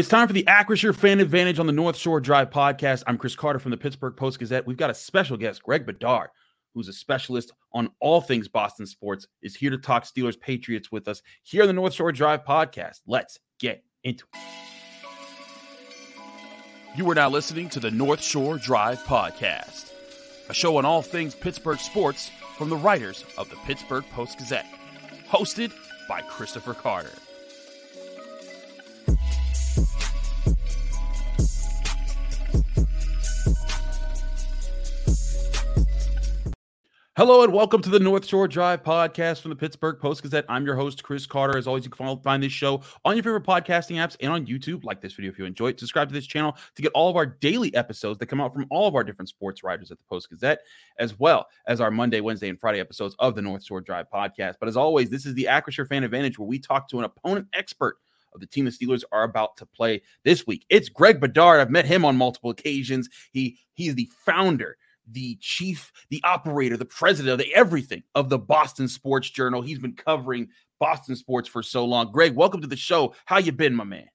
It's time for the Acrisure Fan Advantage on the North Shore Drive podcast. I'm Chris Carter from the Pittsburgh Post-Gazette. We've got a special guest, Greg Bedard, who's a specialist on all things Boston sports, is here to talk Steelers Patriots with us here on the North Shore Drive podcast. Let's get into it. You are now listening to the North Shore Drive podcast, a show on all things Pittsburgh sports from the writers of the Pittsburgh Post-Gazette, hosted by Christopher Carter. Hello and welcome to the North Shore Drive podcast from the Pittsburgh Post-Gazette. I'm your host, Chris Carter. As always, you can find this show on your favorite podcasting apps and on YouTube. Like this video if you enjoy it. Subscribe to this channel to get all of our daily episodes that come out from all of our different sports writers at the Post-Gazette, as well as our Monday, Wednesday, and Friday episodes of the North Shore Drive podcast. But as always, this is the Acrisure Fan Advantage, where we talk to an opponent expert of the team the Steelers are about to play this week. It's Greg Bedard. I've met him on multiple occasions. He's the founder, the chief, the operator, the president of the everything of the Boston Sports Journal. He's been covering Boston sports for so long. Greg, welcome to the show. How you been, my man?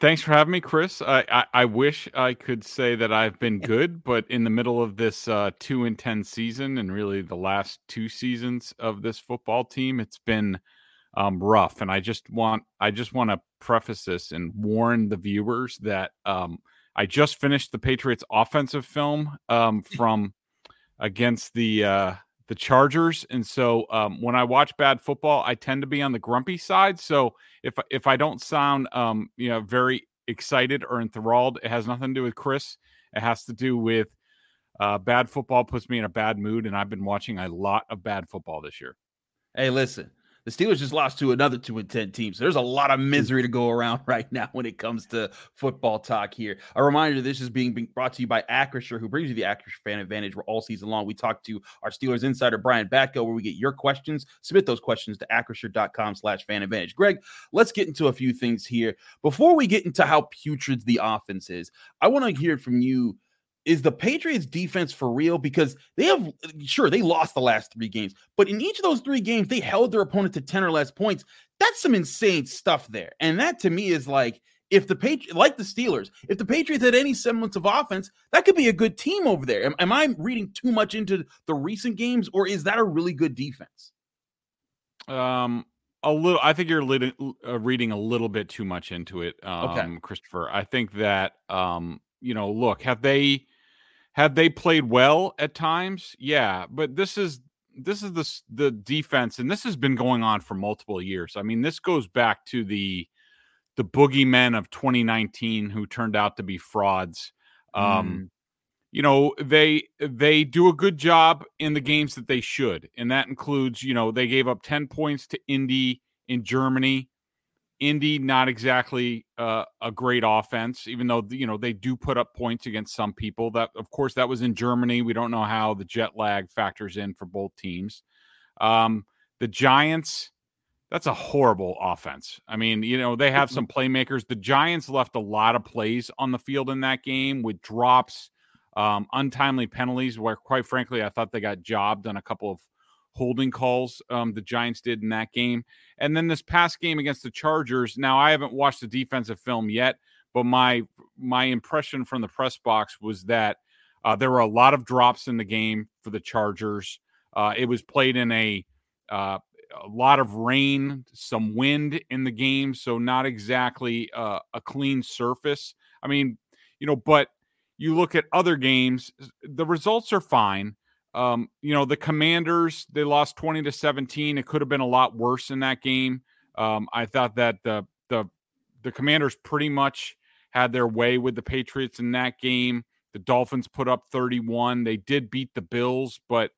Thanks for having me, Chris. I wish I could say that I've been good, but in the middle of this 2-10 season, and really the last two seasons of this football team, it's been rough. And I just want to preface this and warn the viewers that I just finished the Patriots offensive film from against the Chargers. And so when I watch bad football, I tend to be on the grumpy side. So if I don't sound very excited or enthralled, it has nothing to do with Chris. It has to do with bad football puts me in a bad mood. And I've been watching a lot of bad football this year. Hey, listen. The Steelers just lost to another 2-10 team, so there's a lot of misery to go around right now when it comes to football talk here. A reminder, this is being brought to you by Acrisure, who brings you the Acrisure Fan Advantage, where all season long we talk to our Steelers insider, Brian Batko, where we get your questions. Submit those questions to acrisure.com/fanadvantage. Greg, let's get into a few things here. Before we get into how putrid the offense is, I want to hear from you. Is the Patriots defense for real? Because they lost the last three games, but in each of those three games, they held their opponent to 10 or less points. That's some insane stuff there. And that to me is like, if the Patriots had any semblance of offense, that could be a good team over there. Am I reading too much into the recent games, or is that a really good defense? A little, I think you're reading a little bit too much into it. Okay. Christopher, I think that, look, have they played well at times? Yeah, but this is the defense, and this has been going on for multiple years. I mean, this goes back to the boogeymen of 2019 who turned out to be frauds. They do a good job in the games that they should, and that includes, they gave up 10 points to Indy in Germany. Indy, not exactly a great offense, even though, they do put up points against some people. That, of course, that was in Germany. We don't know how the jet lag factors in for both teams. The Giants, that's a horrible offense. I mean, they have some playmakers. The Giants left a lot of plays on the field in that game with drops, untimely penalties, where, quite frankly, I thought they got jobbed on a couple of holding calls the Giants did in that game. And then this past game against the Chargers, now I haven't watched the defensive film yet, but my impression from the press box was that there were a lot of drops in the game for the Chargers. It was played in a lot of rain, some wind in the game, so not exactly a clean surface. I mean, but you look at other games, the results are fine. The Commanders, they lost 20-17. It could have been a lot worse in that game. I thought that the Commanders pretty much had their way with the Patriots in that game. The Dolphins put up 31. They did beat the Bills, but,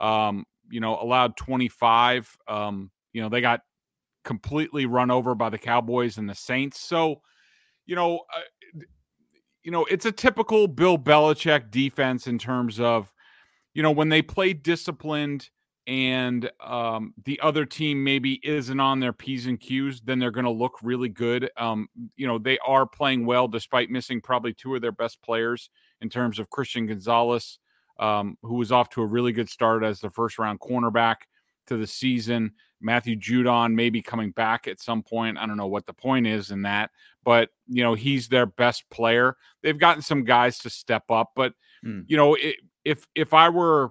allowed 25. They got completely run over by the Cowboys and the Saints. So, it's a typical Bill Belichick defense in terms of, when they play disciplined and the other team maybe isn't on their P's and Q's, then they're going to look really good. They are playing well despite missing probably two of their best players in terms of Christian Gonzalez, who was off to a really good start as the first-round cornerback to the season. Matthew Judon maybe coming back at some point. I don't know what the point is in that, but, you know, he's their best player. They've gotten some guys to step up, but, you know, if I were,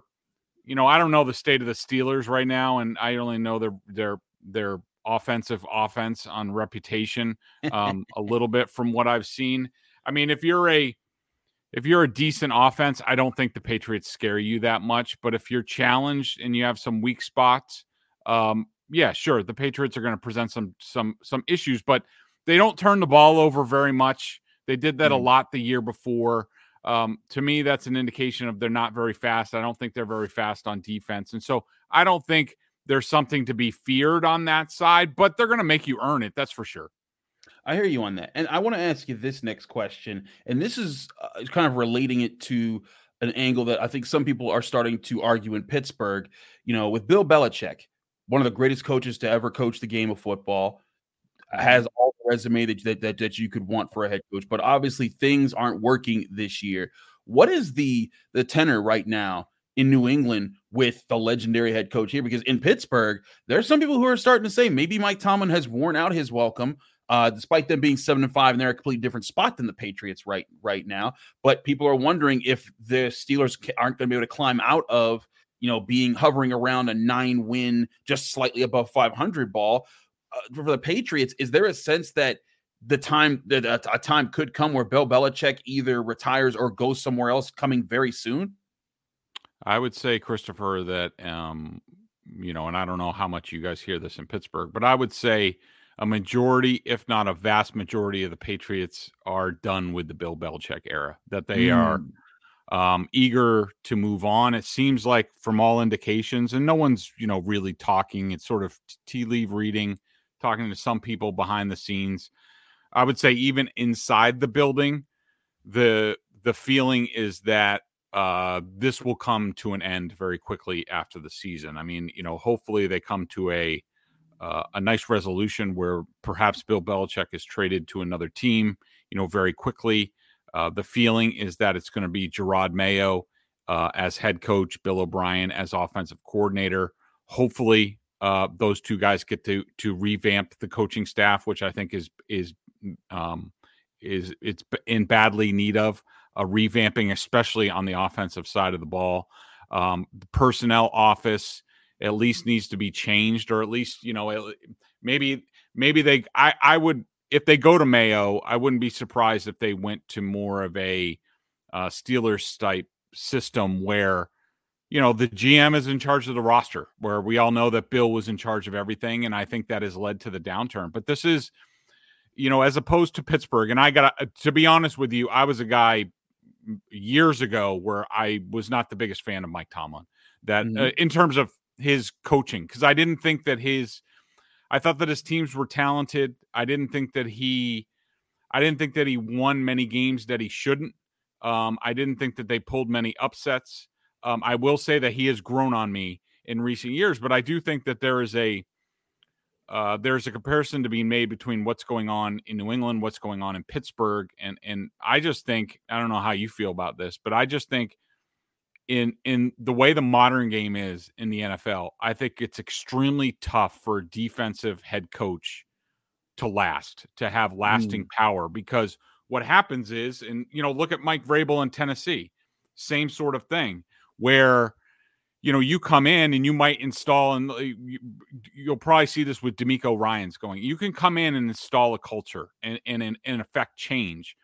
you know, I don't know the state of the Steelers right now, and I only know their offense on reputation a little bit from what I've seen. I mean, if you're a decent offense, I don't think the Patriots scare you that much. But if you're challenged and you have some weak spots, yeah, sure, the Patriots are going to present some issues. But they don't turn the ball over very much. They did that a lot the year before. To me, that's an indication of they're not very fast. I don't think they're very fast on defense. And so I don't think there's something to be feared on that side, but they're going to make you earn it. That's for sure. I hear you on that. And I want to ask you this next question. And this is kind of relating it to an angle that I think some people are starting to argue in Pittsburgh, you know, with Bill Belichick, one of the greatest coaches to ever coach the game of football, has all the resume that you could want for a head coach, but obviously things aren't working this year. What is the tenor right now in New England with the legendary head coach here? Because in Pittsburgh, there's some people who are starting to say maybe Mike Tomlin has worn out his welcome, despite them being 7-5, and they're a completely different spot than the Patriots right now. But people are wondering if the Steelers aren't going to be able to climb out of, you know, being hovering around a 9-win, just slightly above 500 ball. For the Patriots, is there a sense that a time could come where Bill Belichick either retires or goes somewhere else coming very soon? I would say, Christopher, that, you know, and I don't know how much you guys hear this in Pittsburgh, but I would say a majority, if not a vast majority of the Patriots are done with the Bill Belichick era, that they are eager to move on. It seems like from all indications, and no one's, you know, really talking, it's sort of tea leaf reading, talking to some people behind the scenes. I would say even inside the building, the feeling is that this will come to an end very quickly after the season. I mean, you know, hopefully they come to a nice resolution where perhaps Bill Belichick is traded to another team, you know, very quickly. The feeling is that it's going to be Jerod Mayo as head coach, Bill O'Brien as offensive coordinator. Hopefully, those two guys get to revamp the coaching staff, which I think it's in badly need of a revamping, especially on the offensive side of the ball. The personnel office at least needs to be changed, or at least, you know, maybe they. I would, if they go to Mayo, I wouldn't be surprised if they went to more of a Steelers type system where, you know, the GM is in charge of the roster, where we all know that Bill was in charge of everything. And I think that has led to the downturn. But this is, you know, as opposed to Pittsburgh, and I got to be honest with you, I was a guy years ago where I was not the biggest fan of Mike Tomlin, that in terms of his coaching, because I didn't think that I thought that his teams were talented. I didn't think that he won many games that he shouldn't. I didn't think that they pulled many upsets. I will say that he has grown on me in recent years, but I do think that there is there's a comparison to be made between what's going on in New England, what's going on in Pittsburgh. And I just think, I don't know how you feel about this, but I just think in the way the modern game is in the NFL, I think it's extremely tough for a defensive head coach to have lasting power, because what happens is, and, you know, look at Mike Vrabel in Tennessee. Same sort of thing where, you know, you come in and you might install, and you'll probably see this with D'Amico Ryans going, you can come in and install a culture and affect change.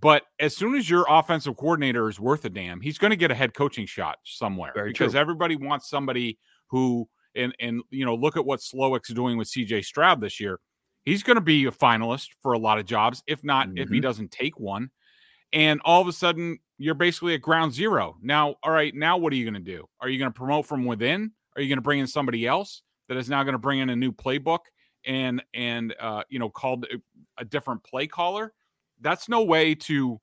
But as soon as your offensive coordinator is worth a damn, he's going to get a head coaching shot somewhere. Very because true. Everybody wants somebody who, and, you know, look at what Slowick's doing with CJ Stroud this year. He's going to be a finalist for a lot of jobs, if not, if he doesn't take one. And all of a sudden, you're basically at ground zero. Now, all right, now what are you going to do? Are you going to promote from within? Are you going to bring in somebody else that is now going to bring in a new playbook and you know, called a different play caller? That's no way to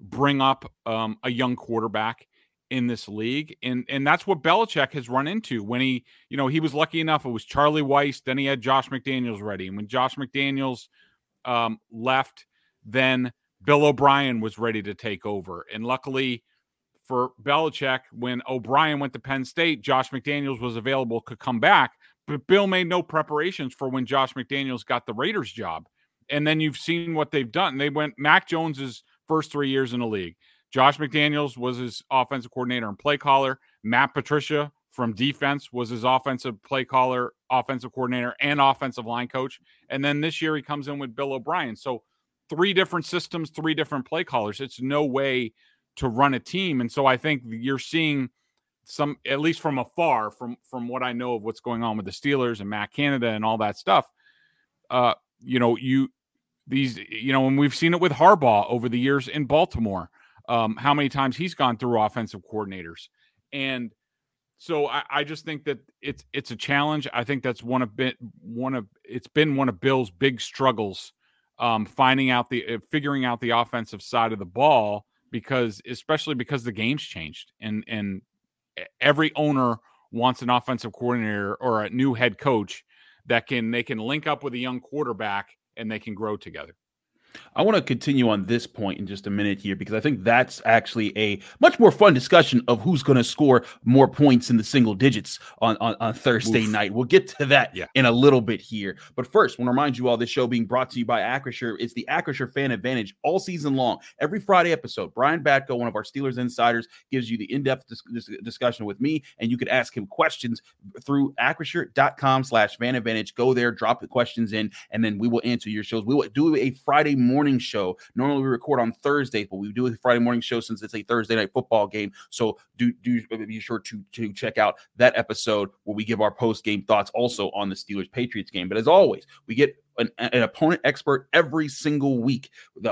bring up a young quarterback in this league. And that's what Belichick has run into when he, you know, he was lucky enough. It was Charlie Weiss. Then he had Josh McDaniels ready. And when Josh McDaniels left, then Bill O'Brien was ready to take over. And luckily for Belichick, when O'Brien went to Penn State, Josh McDaniels was available, could come back. But Bill made no preparations for when Josh McDaniels got the Raiders job. And then you've seen what they've done. They went Mac Jones's first 3 years in the league. Josh McDaniels was his offensive coordinator and play caller. Matt Patricia from defense was his offensive play caller, offensive coordinator, and offensive line coach. And then this year he comes in with Bill O'Brien. So 3 different systems, 3 different play callers. It's no way to run a team. And so I think you're seeing some, at least from afar, from what I know of what's going on with the Steelers and Matt Canada and all that stuff, and we've seen it with Harbaugh over the years in Baltimore, how many times he's gone through offensive coordinators. And so I just think that it's a challenge. I think that's one of Bill's big struggles, figuring out the offensive side of the ball, because the game's changed and every owner wants an offensive coordinator or a new head coach that they can link up with a young quarterback and they can grow together. I want to continue on this point in just a minute here, because I think that's actually a much more fun discussion of who's going to score more points in the single digits on Thursday night. We'll get to that in a little bit here. But first, I want to remind you all, this show being brought to you by Acrisure. It's the Acrisure Fan Advantage all season long. Every Friday episode, Brian Batko, one of our Steelers insiders, gives you the in-depth discussion with me, and you can ask him questions through acrisure.com/fanadvantage. Go there, drop the questions in, and then we will answer your shows. We will do a Friday morning show. Normally we record on Thursdays, but we do a Friday morning show since it's a Thursday night football game. So do be sure to check out that episode where we give our post-game thoughts also on the Steelers-Patriots game. But as always, we get an opponent expert every single week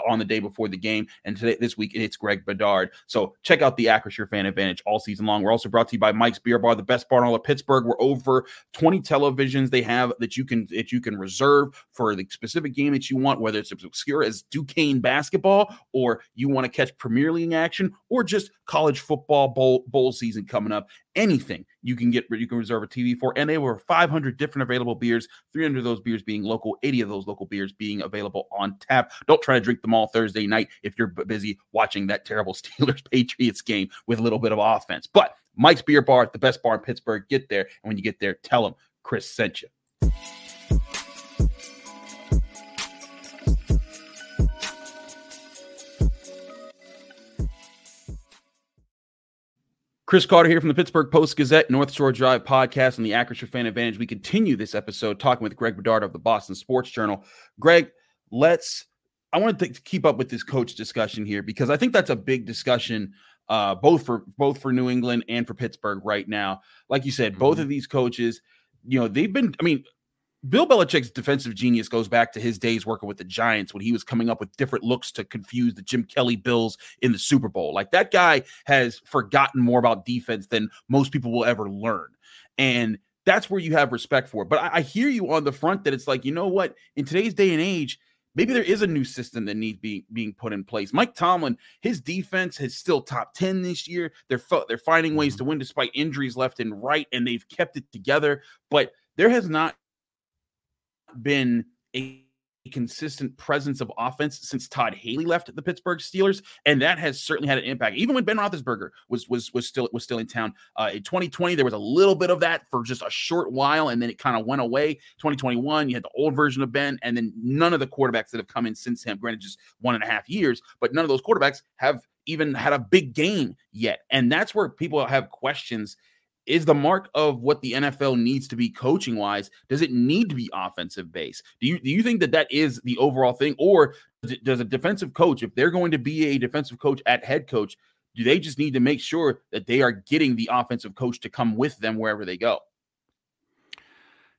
on the day before the game. And this week, it's Greg Bedard. So check out the Acrisure Fan Advantage all season long. We're also brought to you by Mike's Beer Bar, the best bar in all of Pittsburgh. We're over 20 televisions they have that you can reserve for the specific game that you want, whether it's as obscure as Duquesne basketball, or you want to catch Premier League action, or just college football bowl season coming up. Anything you can reserve a TV for, and they were 500 different available beers, 300 of those beers being local, 80 of those local beers being available on tap. Don't try to drink them all Thursday night if you're busy watching that terrible Steelers-Patriots game with a little bit of offense. But Mike's Beer Bar, the best bar in Pittsburgh, get there, and when you get there, tell them Chris sent you. Chris Carter here from the Pittsburgh Post-Gazette, North Shore Drive podcast on the Acrisure Fan Advantage. We continue this episode talking with Greg Bedard of the Boston Sports Journal. Greg, I wanted to keep up with this coach discussion here, because I think that's a big discussion both for New England and for Pittsburgh right now. Like you said, both of these coaches, Bill Belichick's defensive genius goes back to his days working with the Giants when he was coming up with different looks to confuse the Jim Kelly Bills in the Super Bowl. Like, that guy has forgotten more about defense than most people will ever learn. And that's where you have respect for it. But I hear you on the front that it's like, you know what, in today's day and age, maybe there is a new system that needs being put in place. Mike Tomlin, his defense is still top 10 this year. They're finding ways to win despite injuries left and right, and they've kept it together. But there has not been a consistent presence of offense since Todd Haley left the Pittsburgh Steelers, and that has certainly had an impact. Even when Ben Roethlisberger was still in town in 2020, there was a little bit of that for just a short while, and then it kind of went away. 2021, you had the old version of Ben, and then none of the quarterbacks that have come in since him, granted just 1.5 years, but none of those quarterbacks have even had a big game yet. And that's where people have questions. Is the mark of what the NFL needs to be coaching wise? Does it need to be offensive based? Do you think that is the overall thing, or does a defensive coach, if they're going to be a defensive coach at head coach, do they just need to make sure that they are getting the offensive coach to come with them wherever they go?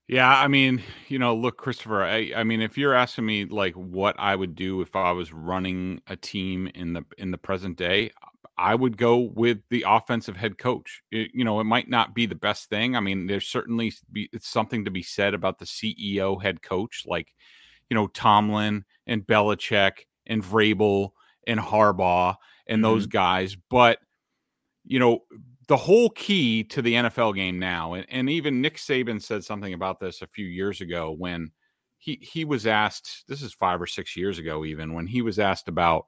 Yeah. I mean, look, Christopher, I mean, if you're asking me like what I would do if I was running a team in the present day, I would go with the offensive head coach. It might not be the best thing. I mean, there's certainly it's something to be said about the CEO head coach, like, Tomlin and Belichick and Vrabel and Harbaugh and those guys. But, the whole key to the NFL game now, and even Nick Saban said something about this a few years ago when he was asked, this is 5 or 6 years ago, even when he was asked about,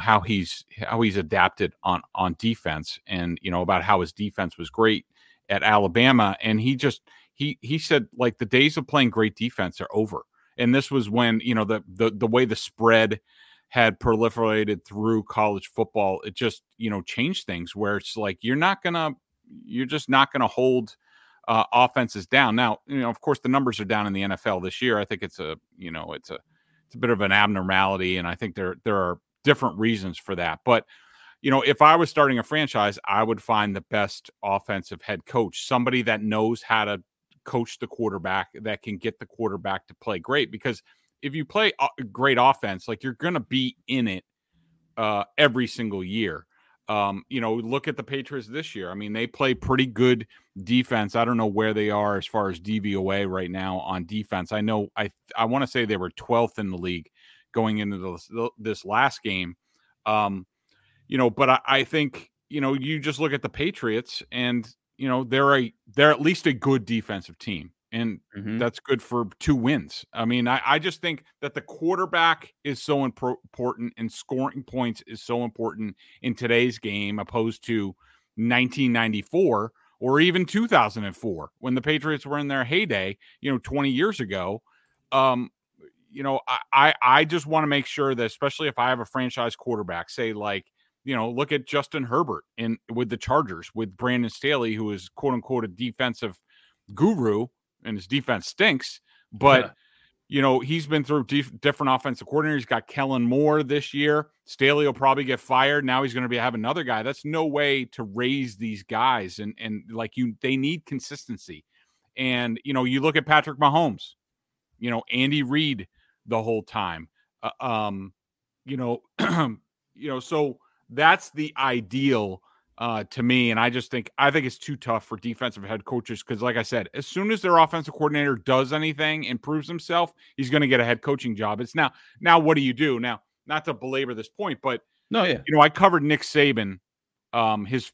how he's adapted on defense, and about how his defense was great at Alabama. And he just, he said, like, the days of playing great defense are over. And this was when, you know, the way the spread had proliferated through college football, it just, you know, changed things where it's like, you're just not going to hold offenses down. Now, you know, of course the numbers are down in the NFL this year. I think it's a bit of an abnormality. And I think there are different reasons for that. But, you know, if I was starting a franchise, I would find the best offensive head coach, somebody that knows how to coach the quarterback, that can get the quarterback to play great. Because if you play great offense, like, you're going to be in it every single year. You know, look at the Patriots this year. I mean, they play pretty good defense. I don't know where they are as far as DVOA right now on defense. I know I want to say they were 12th in the league going into this last game. You know, but I think, you know, you just look at the Patriots and, you know, they're at least a good defensive team. And that's good for 2 wins. I mean, I just think that the quarterback is so important and scoring points is so important in today's game opposed to 1994 or even 2004 when the Patriots were in their heyday, you know, 20 years ago. You know, I just want to make sure that, especially if I have a franchise quarterback, say, like, you know, look at Justin Herbert and with the Chargers with Brandon Staley, who is quote unquote a defensive guru. And his defense stinks, but you know, he's been through different offensive coordinators. He's got Kellen Moore this year. Staley will probably get fired. Now he's going to have another guy. That's no way to raise these guys. And like they need consistency. And, you know, you look at Patrick Mahomes, you know, Andy Reid the whole time, you know, you know, so that's the ideal to me. And I think it's too tough for defensive head coaches. Cause like I said, as soon as their offensive coordinator does anything, improves himself, he's going to get a head coaching job. It's now what do you do now? Not to belabor this point, but no, yeah, you know, I covered Nick Saban, his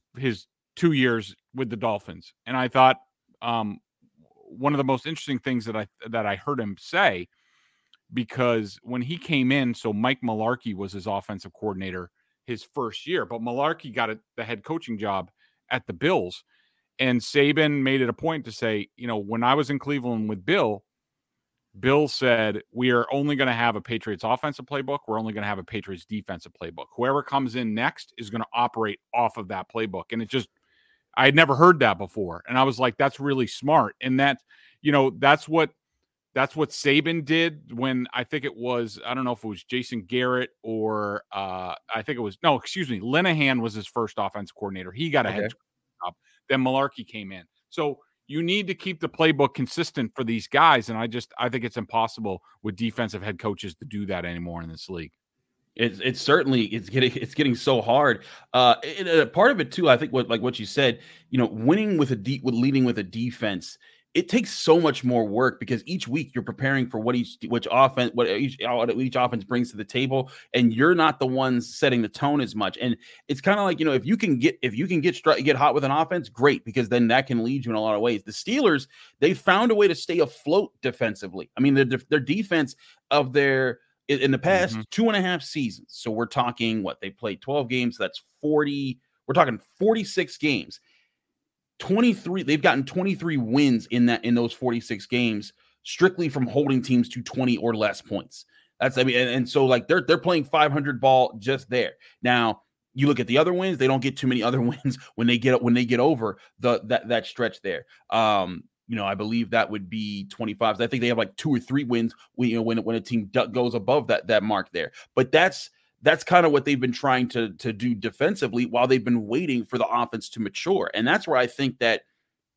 2 years with the Dolphins. And I thought, one of the most interesting things that I heard him say, because when he came in, so Mike Mularkey was his offensive coordinator his first year, but Mularkey got the head coaching job at the Bills, and Saban made it a point to say, you know, when I was in Cleveland with Bill said, we are only going to have a Patriots offensive playbook. We're only going to have a Patriots defensive playbook. Whoever comes in next is going to operate off of that playbook. And it just, I had never heard that before. And I was like, that's really smart. And that, you know, that's what Saban did when I think it was, I don't know if it was Jason Garrett or Linehan was his first offensive coordinator. He got a head job. Then Mularkey came in. So you need to keep the playbook consistent for these guys. And I think it's impossible with defensive head coaches to do that anymore in this league. It's certainly it's getting so hard. Part of it too, I think what you said, you know, winning with leading with a defense, it takes so much more work because each week you're preparing for what each offense brings to the table, and you're not the ones setting the tone as much. And it's kind of like, you know, if you can get hot with an offense, great, because then that can lead you in a lot of ways. The Steelers, they found a way to stay afloat defensively. I mean, their defense of their in the past 2.5 seasons. So we're talking what they played 12 games. That's 40. We're talking 46 games. 23, they've gotten 23 wins in those 46 games strictly from holding teams to 20 or less points. That's, I mean, and so like they're playing 500 ball just there. Now you look at the other wins, they don't get too many other wins when they get over that stretch there. You know, I believe that would be 25. I think they have like 2 or 3 wins when a team goes above that mark there. But that's kind of what they've been trying to do defensively while they've been waiting for the offense to mature. And that's where I think that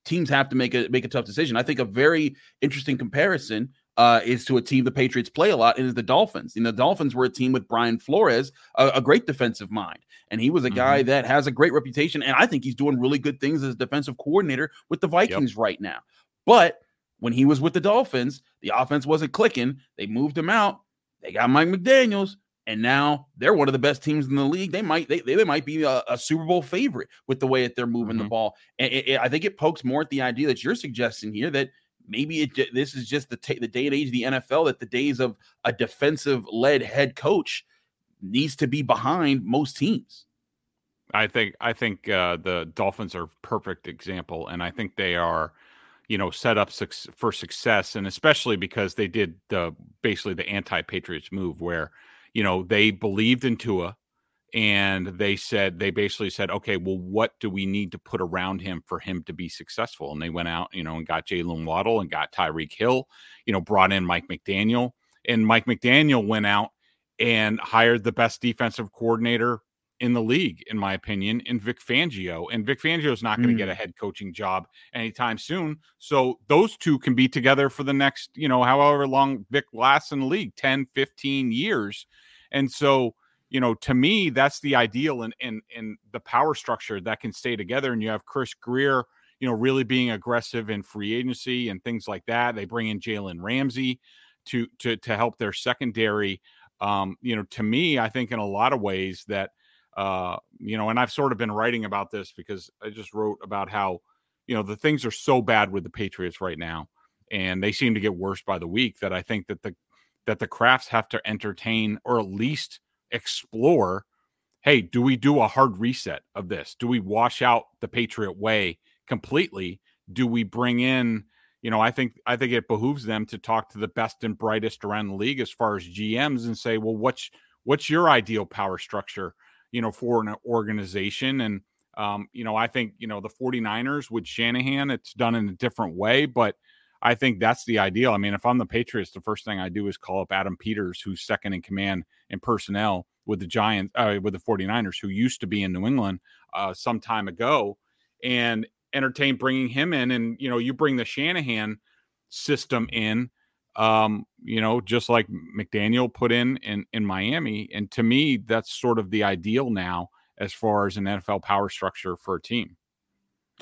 teams have to make a tough decision. I think a very interesting comparison is to a team the Patriots play a lot, and is the Dolphins. And the Dolphins were a team with Brian Flores, a great defensive mind. And he was a guy that has a great reputation, and I think he's doing really good things as defensive coordinator with the Vikings right now. But when he was with the Dolphins, the offense wasn't clicking. They moved him out. They got Mike McDaniels. And now they're one of the best teams in the league. They might be a Super Bowl favorite with the way that they're moving the ball. And I think it pokes more at the idea that you're suggesting here, that maybe this is just the day and age of the NFL, that the days of a defensive-led head coach needs to be behind most teams. I think the Dolphins are a perfect example, and I think they are, you know, set up for success. And especially because they did basically the anti-Patriots move where, you know, they believed in Tua and they basically said, okay, well, what do we need to put around him for him to be successful? And they went out, you know, and got Jalen Waddle and got Tyreek Hill, you know, brought in Mike McDaniel, and Mike McDaniel went out and hired the best defensive coordinator in the league, in my opinion, in Vic Fangio. And Vic Fangio is not going to get a head coaching job anytime soon. So those two can be together for the next, you know, however long Vic lasts in the league, 10, 15 years. And so, you know, to me, that's the ideal in the power structure that can stay together. And you have Chris Greer, you know, really being aggressive in free agency and things like that. They bring in Jalen Ramsey to help their secondary. You know, to me, I think in a lot of ways that, you know, and I've sort of been writing about this because I just wrote about how, you know, the things are so bad with the Patriots right now, and they seem to get worse by the week, that I think that the crafts have to entertain or at least explore, hey, do we do a hard reset of this? Do we wash out the Patriot way completely? Do we bring in, you know, I think it behooves them to talk to the best and brightest around the league as far as GMs and say, well, what's your ideal power structure, you know, for an organization? And, you know, I think, you know, the 49ers with Shanahan, it's done in a different way, but I think that's the ideal. I mean, if I'm the Patriots, the first thing I do is call up Adam Peters, who's second in command in personnel with the Giants, with the 49ers, who used to be in New England some time ago, and entertain bringing him in. And, you know, you bring the Shanahan system in, you know, just like McDaniel put in Miami. And to me, that's sort of the ideal now as far as an NFL power structure for a team.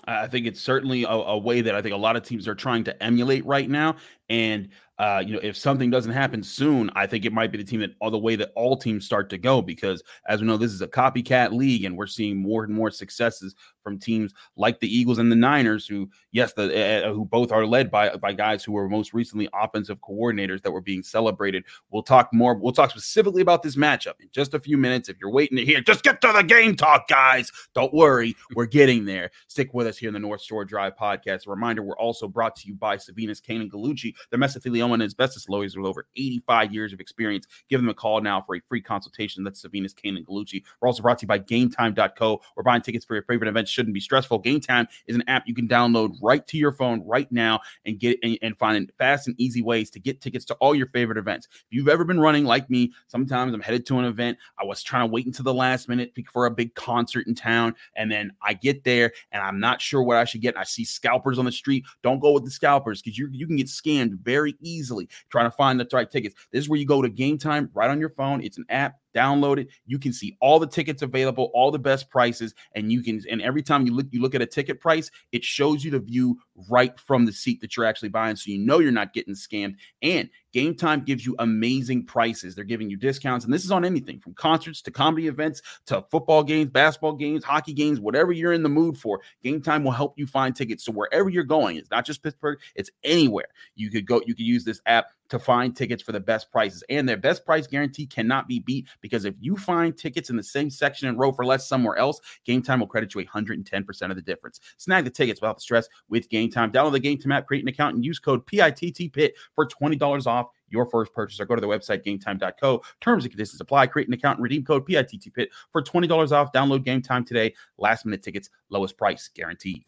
I think it's certainly a way that I think a lot of teams are trying to emulate right now. And, you know, if something doesn't happen soon, I think it might be the team that all the way that all teams start to go, because as we know, this is a copycat league, and we're seeing more and more successes from teams like the Eagles and the Niners, who, yes, who both are led by guys who were most recently offensive coordinators that were being celebrated. We'll talk more. We'll talk specifically about this matchup in just a few minutes. If you're waiting to hear, just get to the game talk, guys. Don't worry. We're getting there. Stick with us here in the North Shore Drive podcast. A reminder, we're also brought to you by Savina's Cane & Gallucci, the mesothelioma and asbestos lawyers with over 85 years of experience. Give them a call now for a free consultation. That's Savina's Cane & Gallucci. We're also brought to you by GameTime.co, where buying tickets for your favorite events shouldn't be stressful. GameTime is an app you can download right to your phone right now and get and find fast and easy ways to get tickets to all your favorite events. If you've ever been running like me, sometimes I'm headed to an event. I was trying to wait until the last minute for a big concert in town, and then I get there and I'm not sure what I should get. I see scalpers on the street. Don't go with the scalpers, because you can get scammed very easily trying to find the right tickets. This is where you go to GameTime right on your phone. It's an app. Download it. You can see all the tickets available, all the best prices, and you can. And every time you look at a ticket price, it shows you the view right from the seat that you're actually buying, so you know you're not getting scammed. And Game Time gives you amazing prices. They're giving you discounts, and this is on anything from concerts to comedy events to football games, basketball games, hockey games, whatever you're in the mood for. Game Time will help you find tickets. So wherever you're going, it's not just Pittsburgh, it's anywhere. You could go. You could use this app to find tickets for the best prices, and their best price guarantee cannot be beat, because if you find tickets in the same section and row for less somewhere else, Game Time will credit you 110% of the difference. Snag the tickets without the stress with Game Time. Download the Game Time app, create an account, and use code PITTPIT for $20 off your first purchase, or go to the website gametime.co. Terms and conditions apply. Create an account and redeem code PITTPIT for $20 off. Download Game Time today. Last minute tickets, lowest price guaranteed.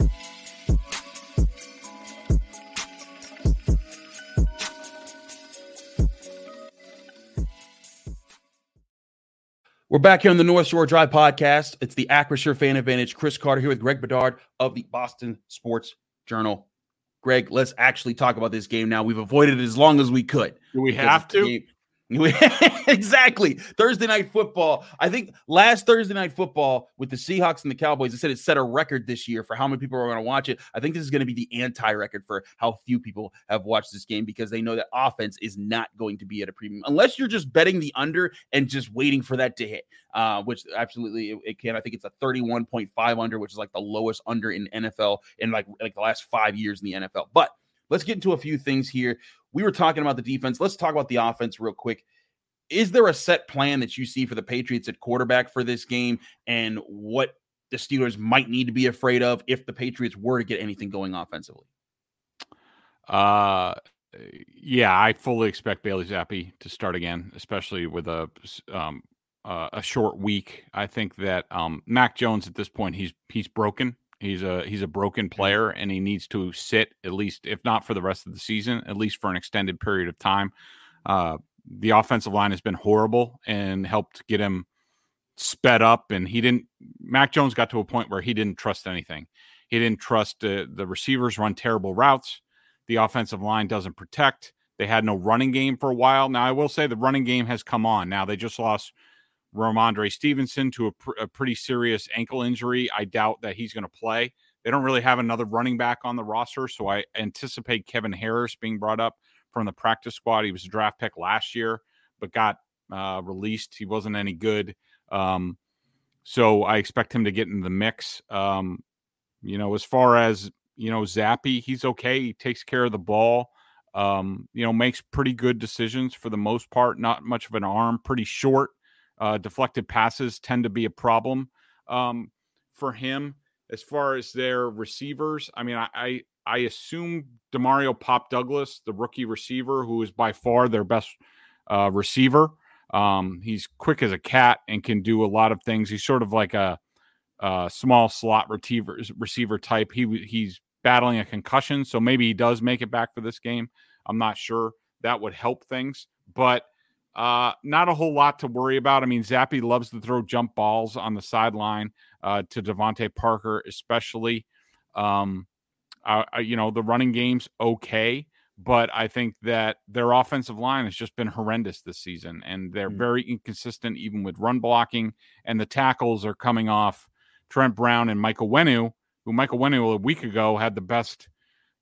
We're back here on the North Shore Drive podcast. It's the Acrisure Fan Advantage. Chris Carter here with Greg Bedard of the Boston Sports Journal. Greg, let's actually talk about this game now. We've avoided it as long as we could. Do we have to? Exactly. Thursday Night Football. I think last Thursday Night Football with the Seahawks and the Cowboys, it said it set a record this year for how many people are going to watch it. I think this is going to be the anti-record for how few people have watched this game, because they know that offense is not going to be at a premium unless you're just betting the under and just waiting for that to hit, which absolutely it can. I think it's a 31.5 under, which is like the lowest under in NFL in like the last 5 years in the NFL. But let's get into a few things here. We were talking about the defense. Let's talk about the offense real quick. Is there a set plan that you see for the Patriots at quarterback for this game, and what the Steelers might need to be afraid of if the Patriots were to get anything going offensively? Yeah, I fully expect Bailey Zappi to start again, especially with a short week. I think that Mac Jones at this point, he's broken. He's a broken player, and he needs to sit, at least if not for the rest of the season, at least for an extended period of time. The offensive line has been horrible and helped get him sped up. And Mac Jones got to a point where he didn't trust anything. He didn't trust the receivers run terrible routes. The offensive line doesn't protect. They had no running game for a while. Now, I will say the running game has come on. Now, they just lost Ramondre Stevenson to a pretty serious ankle injury. I doubt that he's going to play. They don't really have another running back on the roster, so I anticipate Kevin Harris being brought up from the practice squad. He was a draft pick last year, but got released. He wasn't any good. So I expect him to get in the mix. As far as, Zappi, he's okay. He takes care of the ball, makes pretty good decisions for the most part. Not much of an arm, pretty short. Deflected passes tend to be a problem for him. As far as their receivers, I mean, I assume DeMario Pop Douglas, the rookie receiver, who is by far their best receiver. He's quick as a cat and can do a lot of things. He's sort of like a small slot receiver type. He's battling a concussion, so maybe he does make it back for this game. I'm not sure. That would help things, but not a whole lot to worry about. I mean, Zappi loves to throw jump balls on the sideline to Devontae Parker, especially. The running game's okay, but I think that their offensive line has just been horrendous this season, and they're very inconsistent even with run blocking, and the tackles are coming off Trent Brown and Michael Onwenu, who Michael Onwenu a week ago had the best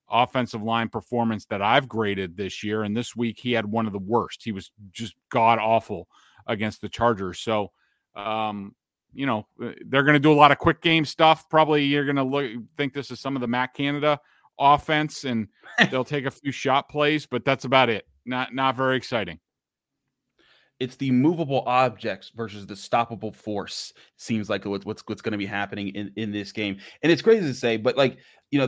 offensive line performance that I've graded this year, and this week he had one of the worst. He was just god-awful against the Chargers. So, they're going to do a lot of quick game stuff. Probably you're going to think this is some of the Matt Canada offense, and they'll take a few shot plays, but that's about it. Not very exciting. It's the movable objects versus the stoppable force. Seems like what's going to be happening in this game. And it's crazy to say, but the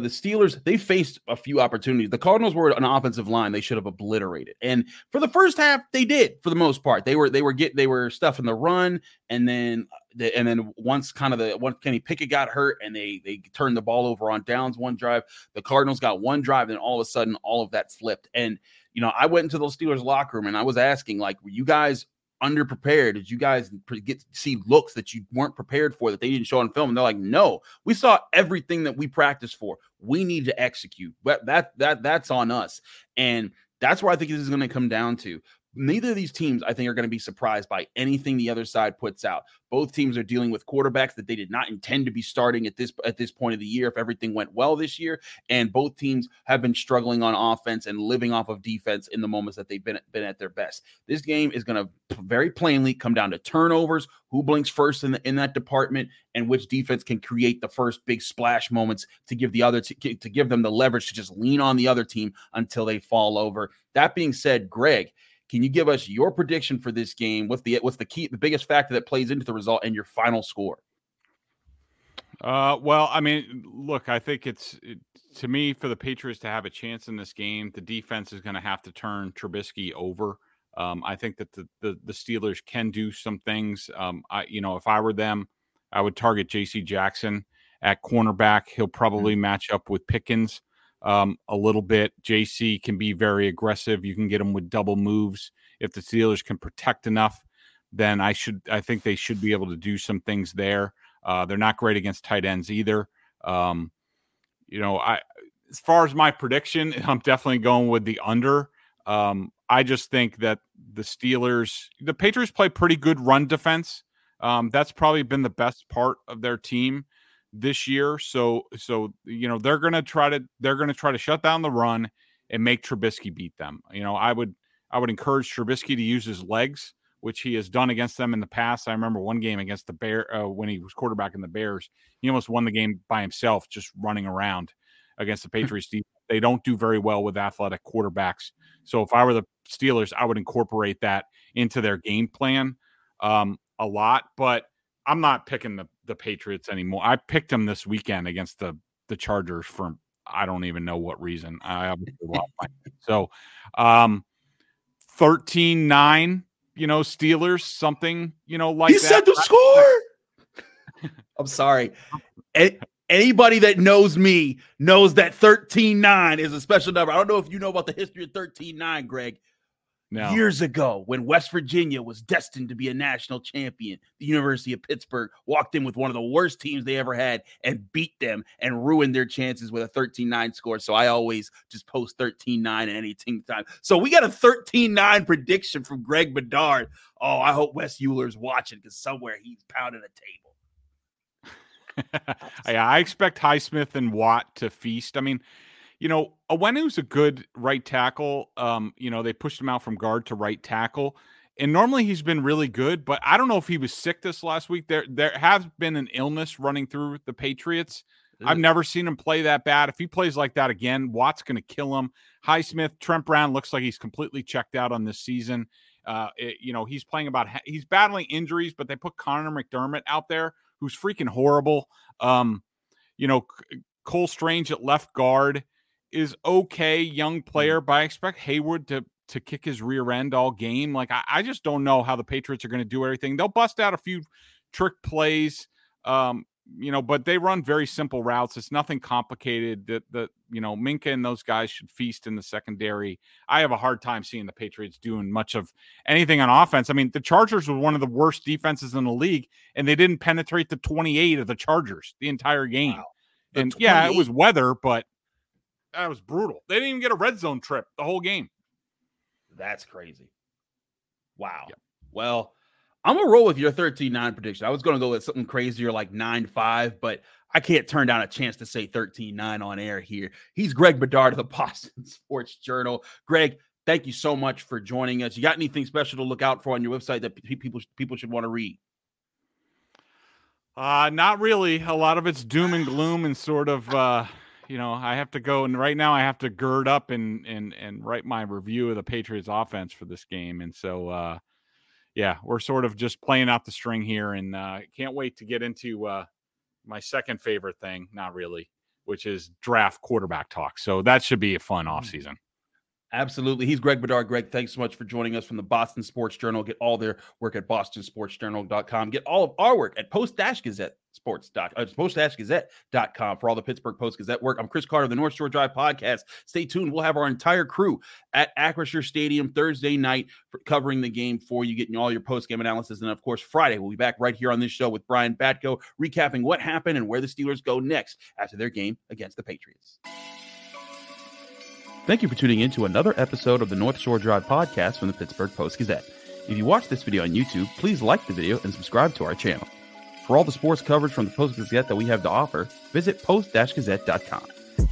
Steelers, they faced a few opportunities. The Cardinals were an offensive line they should have obliterated. And for the first half, they did for the most part. They were stuffing the run, and then once Kenny Pickett got hurt and they turned the ball over on downs one drive, the Cardinals got one drive, and all of a sudden all of that flipped. And I went into those Steelers locker room and I was asking, were you guys underprepared? Did you guys get to see looks that you weren't prepared for, that they didn't show on film? And they're like, no, we saw everything that we practiced for. We need to execute. But that's on us. And that's where I think this is going to come down to. Neither of these teams, I think, are going to be surprised by anything the other side puts out. Both teams are dealing with quarterbacks that they did not intend to be starting at this point of the year if everything went well this year. And both teams have been struggling on offense and living off of defense in the moments that they've been at their best. This game is going to very plainly come down to turnovers, who blinks first in that department, and which defense can create the first big splash moments to give the other to give them the leverage to just lean on the other team until they fall over. That being said, Greg, can you give us your prediction for this game? What's the biggest factor that plays into the result and your final score? I think to me, for the Patriots to have a chance in this game, the defense is going to have to turn Trubisky over. I think that the Steelers can do some things. If I were them, I would target J.C. Jackson at cornerback. He'll probably match up with Pickens a little bit. JC can be very aggressive. You can get him with double moves. If the Steelers can protect enough, then I think they should be able to do some things there. They're not great against tight ends either. As far as my prediction, I'm definitely going with the under. I just think that the Patriots play pretty good run defense. That's probably been the best part of their team this year. So they're going to try to shut down the run and make Trubisky beat them. I would encourage Trubisky to use his legs, which he has done against them in the past. I remember one game against the Bears when he was quarterback in the Bears, he almost won the game by himself, just running around against the Patriots. They don't do very well with athletic quarterbacks. So if I were the Steelers, I would incorporate that into their game plan a lot, but I'm not picking the Patriots anymore. I picked them this weekend against the Chargers for I don't even know what reason. I obviously lost my head. So 13-9, you know, Steelers, something, you know, like you that. You said the score. I'm sorry. Anybody that knows me knows that 13-9 is a special number. I don't know if you know about the history of 13-9, Greg. No. Years ago, when West Virginia was destined to be a national champion, the University of Pittsburgh walked in with one of the worst teams they ever had and beat them and ruined their chances with a 13-9 score. So I always just post 13-9 at any team time. So we got a 13-9 prediction from Greg Bedard. Oh, I hope Wes Euler's watching because somewhere he's pounding a table. I expect Highsmith and Watt to feast. I mean, you know, Onwenu's a good right tackle. You know, they pushed him out from guard to right tackle. And normally he's been really good, but I don't know if he was sick this last week. There has been an illness running through the Patriots. Ooh. I've never seen him play that bad. If he plays like that again, Watt's going to kill him. Highsmith, Trent Brown looks like he's completely checked out on this season. You know, he's playing about – he's battling injuries, but they put Connor McDermott out there, who's freaking horrible. You know, Cole Strange at left guard is okay, young player, but I expect Hayward to kick his rear end all game. Like, I just don't know how the Patriots are going to do everything. They'll bust out a few trick plays, you know, but they run very simple routes. It's nothing complicated. That you know, Minka and those guys should feast in the secondary. I have a hard time seeing the Patriots doing much of anything on offense. I mean, the Chargers were one of the worst defenses in the league, and they didn't penetrate the 28 of the Chargers the entire game. Wow. And 28? Yeah, it was weather, but that was brutal. They didn't even get a red zone trip the whole game. That's crazy. Wow. Yep. Well, I'm going to roll with your 13-9 prediction. I was going to go with something crazier like 9-5, but I can't turn down a chance to say 13-9 on air here. He's Greg Bedard of the Boston Sports Journal. Greg, thank you so much for joining us. You got anything special to look out for on your website that people should want to read? Not really. A lot of it's doom and gloom and sort of you know, I have to go, and right now I have to gird up and write my review of the Patriots offense for this game. And so, yeah, we're sort of just playing out the string here, and can't wait to get into my second favorite thing, not really, which is draft quarterback talk. So that should be a fun offseason. Absolutely. He's Greg Bedard. Greg, thanks so much for joining us from the Boston Sports Journal. Get all their work at bostonsportsjournal.com. Get all of our work at post-gazette.com for all the Pittsburgh Post-Gazette work. I'm Chris Carter, the North Shore Drive podcast. Stay tuned. We'll have our entire crew at Acrisure Stadium Thursday night for covering the game for you, getting all your post-game analysis. And, of course, Friday, we'll be back right here on this show with Brian Batko recapping what happened and where the Steelers go next after their game against the Patriots. Thank you for tuning in to another episode of the North Shore Drive podcast from the Pittsburgh Post-Gazette. If you watch this video on YouTube, please like the video and subscribe to our channel. For all the sports coverage from the Post-Gazette that we have to offer, visit post-gazette.com.